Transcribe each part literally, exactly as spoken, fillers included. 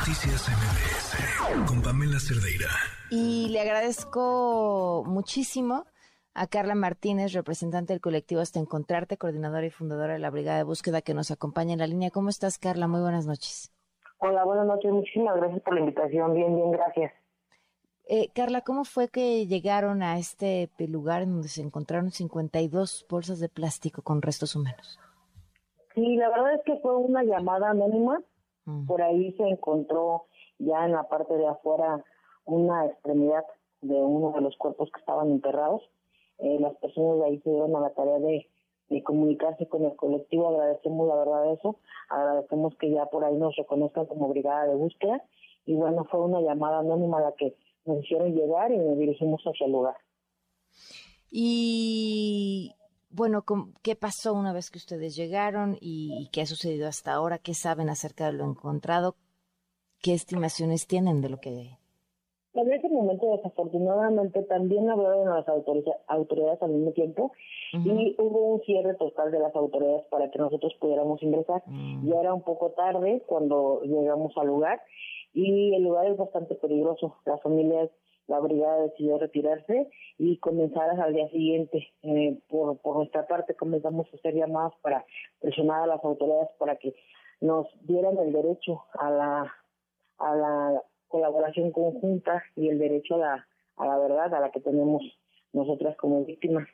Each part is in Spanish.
Noticias M V S con Pamela Cerdeira. Y le agradezco muchísimo a Karla Martínez, representante del colectivo Hasta Encontrarte, coordinadora y fundadora de la Brigada de Búsqueda, que nos acompaña en la línea. ¿Cómo estás, Karla? Muy buenas noches. Hola, buenas noches. Muchísimas gracias por la invitación. Bien, bien, gracias. Eh, Karla, ¿cómo fue que llegaron a este lugar en donde se encontraron cincuenta y dos bolsas de plástico con restos humanos? Sí, la verdad es que fue una llamada anónima. Mm. Por ahí se encontró ya en la parte de afuera una extremidad de uno de los cuerpos que estaban enterrados. Eh, las personas de ahí se dieron a la tarea de, de comunicarse con el colectivo. Agradecemos la verdad eso. Agradecemos que ya por ahí nos reconozcan como Brigada de Búsqueda. Y bueno, fue una llamada anónima la que nos hicieron llegar y nos dirigimos hacia el lugar. Y bueno, ¿qué pasó una vez que ustedes llegaron y qué ha sucedido hasta ahora? ¿Qué saben acerca de lo encontrado? ¿Qué estimaciones tienen de lo que hay? En ese momento, desafortunadamente, también hablaron a las autoridades al mismo tiempo. Uh-huh. Y hubo un cierre total de las autoridades para que nosotros pudiéramos ingresar. Uh-huh. Ya era un poco tarde cuando llegamos al lugar y el lugar es bastante peligroso. Las familias, la brigada decidió retirarse y comenzar al día siguiente. Eh, por, por nuestra parte, comenzamos a hacer llamadas para presionar a las autoridades para que nos dieran el derecho a la a la colaboración conjunta y el derecho a la a la verdad a la que tenemos nosotras como víctimas.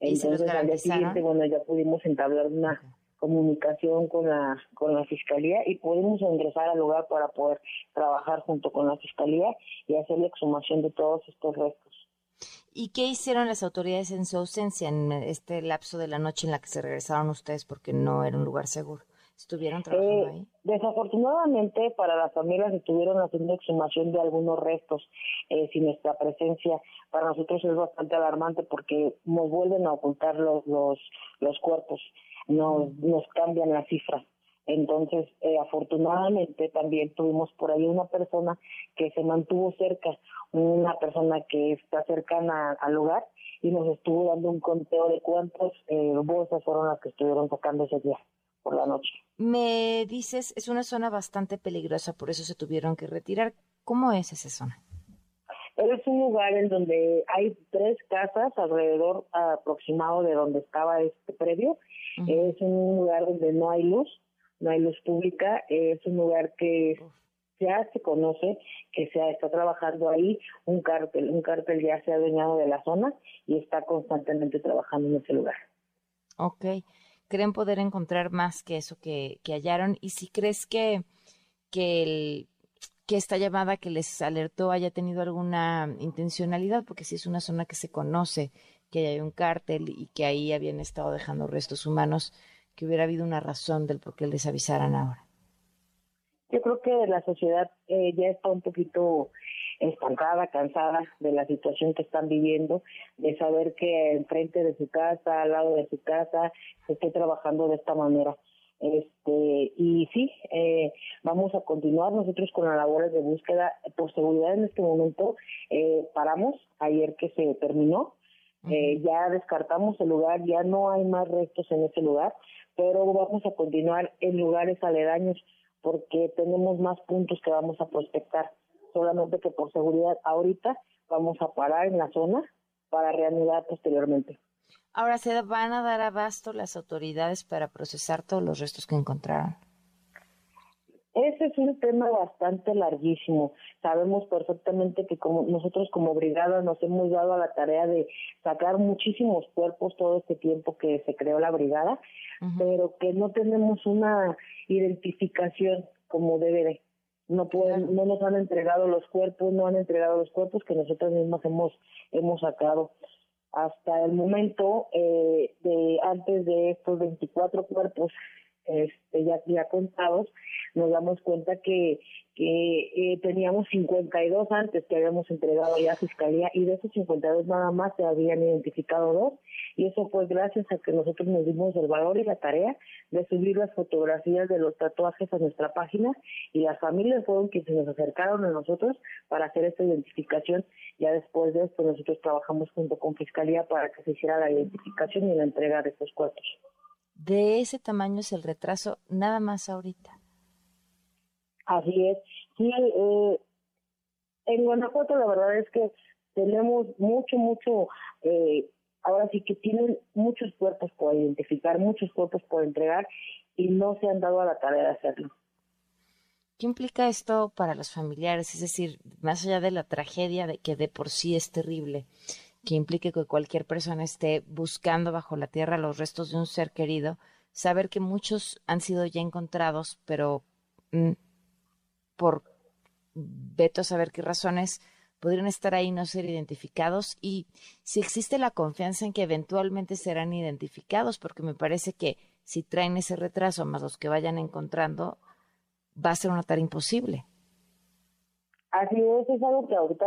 Entonces al día siguiente, bueno, ya pudimos entablar una comunicación con la con la Fiscalía y pudimos ingresar al lugar para poder trabajar junto con la Fiscalía y hacer la exhumación de todos estos restos. ¿Y qué hicieron las autoridades en su ausencia, en este lapso de la noche en la que se regresaron ustedes porque no era un lugar seguro? ¿Estuvieron trabajando eh, ahí? Desafortunadamente para las familias estuvieron haciendo exhumación de algunos restos eh, sin nuestra presencia. Para nosotros es bastante alarmante porque nos vuelven a ocultar los los, los cuerpos, nos, mm. nos cambian las cifras. Entonces, eh, afortunadamente también tuvimos por ahí una persona que se mantuvo cerca, una persona que está cercana al lugar y nos estuvo dando un conteo de cuántas eh, bolsas fueron las que estuvieron sacando ese día por la noche. Me dices, es una zona bastante peligrosa, por eso se tuvieron que retirar. ¿Cómo es esa zona? Es un lugar en donde hay tres casas alrededor aproximado de donde estaba este predio. Uh-huh. Es un lugar donde no hay luz, no hay luz pública. Es un lugar que uh-huh. ya se conoce que se está trabajando ahí un cártel. Un cártel ya se ha adueñado de la zona y está constantemente trabajando en ese lugar. Okay. ¿Creen poder encontrar más que eso que, que hallaron? Y si crees que, que, el, que esta llamada que les alertó haya tenido alguna intencionalidad, porque sí es una zona que se conoce, que hay un cártel y que ahí habían estado dejando restos humanos, que hubiera habido una razón del por qué les avisaran ahora. Yo creo que la sociedad eh, ya está un poquito estancada, cansada de la situación que están viviendo, de saber que enfrente de su casa, al lado de su casa, se esté trabajando de esta manera. Este, y sí, eh, vamos a continuar nosotros con las labores de búsqueda. Por seguridad en este momento eh, paramos, ayer que se terminó, eh, uh-huh. ya descartamos el lugar, ya no hay más restos en ese lugar, pero vamos a continuar en lugares aledaños porque tenemos más puntos que vamos a prospectar. Solamente que por seguridad ahorita vamos a parar en la zona para reanudar posteriormente. Ahora, ¿se van a dar abasto las autoridades para procesar todos los restos que encontraron? Ese es un tema bastante larguísimo. Sabemos perfectamente que como nosotros como brigada nos hemos dado a la tarea de sacar muchísimos cuerpos todo este tiempo que se creó la brigada, uh-huh. pero que no tenemos una identificación como debe de. No pueden, no nos han entregado los cuerpos, no han entregado los cuerpos que nosotros mismos hemos hemos sacado. Hasta el momento, eh, de antes de estos veinticuatro cuerpos este, ya, ya contados, nos damos cuenta que, que eh, teníamos cincuenta y dos antes que habíamos entregado ya a Fiscalía y de esos cincuenta y dos nada más se habían identificado dos y eso fue gracias a que nosotros nos dimos el valor y la tarea de subir las fotografías de los tatuajes a nuestra página y las familias fueron quienes se nos acercaron a nosotros para hacer esta identificación. Ya después de esto nosotros trabajamos junto con Fiscalía para que se hiciera la identificación y la entrega de estos cuerpos. De ese tamaño es el retraso nada más ahorita. Así es. Sí, eh, en Guanajuato la verdad es que tenemos mucho, mucho, eh, ahora sí que tienen muchos cuerpos por identificar, muchos cuerpos por entregar y no se han dado a la tarea de hacerlo. ¿Qué implica esto para los familiares? Es decir, más allá de la tragedia de que de por sí es terrible, que implique que cualquier persona esté buscando bajo la tierra los restos de un ser querido, saber que muchos han sido ya encontrados, pero mm, por veto a saber qué razones podrían estar ahí, no ser identificados, y si existe la confianza en que eventualmente serán identificados, porque me parece que si traen ese retraso más los que vayan encontrando, va a ser una tarea imposible. Así es, es algo que ahorita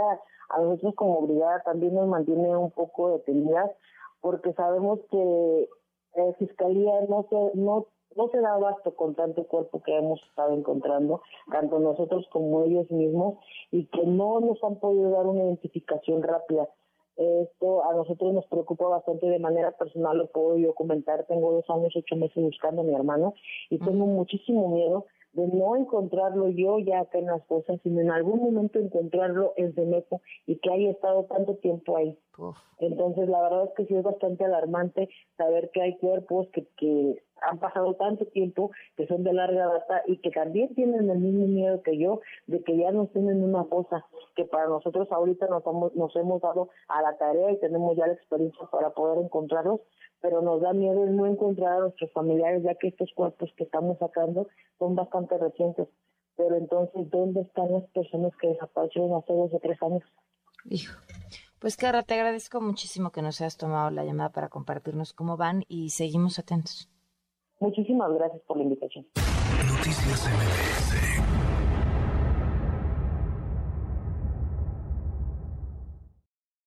a nosotros como brigada también nos mantiene un poco detenidas, porque sabemos que eh, Fiscalía no se, no, no se da abasto con tanto cuerpo que hemos estado encontrando, tanto nosotros como ellos mismos, y que no nos han podido dar una identificación rápida. Esto a nosotros nos preocupa bastante. De manera personal lo puedo yo comentar, tengo dos años, ocho meses buscando a mi hermano y tengo muchísimo miedo de no encontrarlo yo ya acá en las cosas, sino en algún momento encontrarlo en Cemeco y que haya estado tanto tiempo ahí. Uf. Entonces la verdad es que sí es bastante alarmante saber que hay cuerpos que, que han pasado tanto tiempo, que son de larga data y que también tienen el mismo miedo que yo de que ya nos tienen una cosa, que para nosotros ahorita nos, hemos, nos hemos dado a la tarea y tenemos ya la experiencia para poder encontrarlos, pero nos da miedo el no encontrar a nuestros familiares, ya que estos cuerpos que estamos sacando son bastante recientes. Pero entonces, ¿dónde están las personas que desaparecieron hace dos o tres años? Hijo. Pues Karla, te agradezco muchísimo que nos hayas tomado la llamada para compartirnos cómo van y seguimos atentos. Muchísimas gracias por la invitación. Noticias M V S.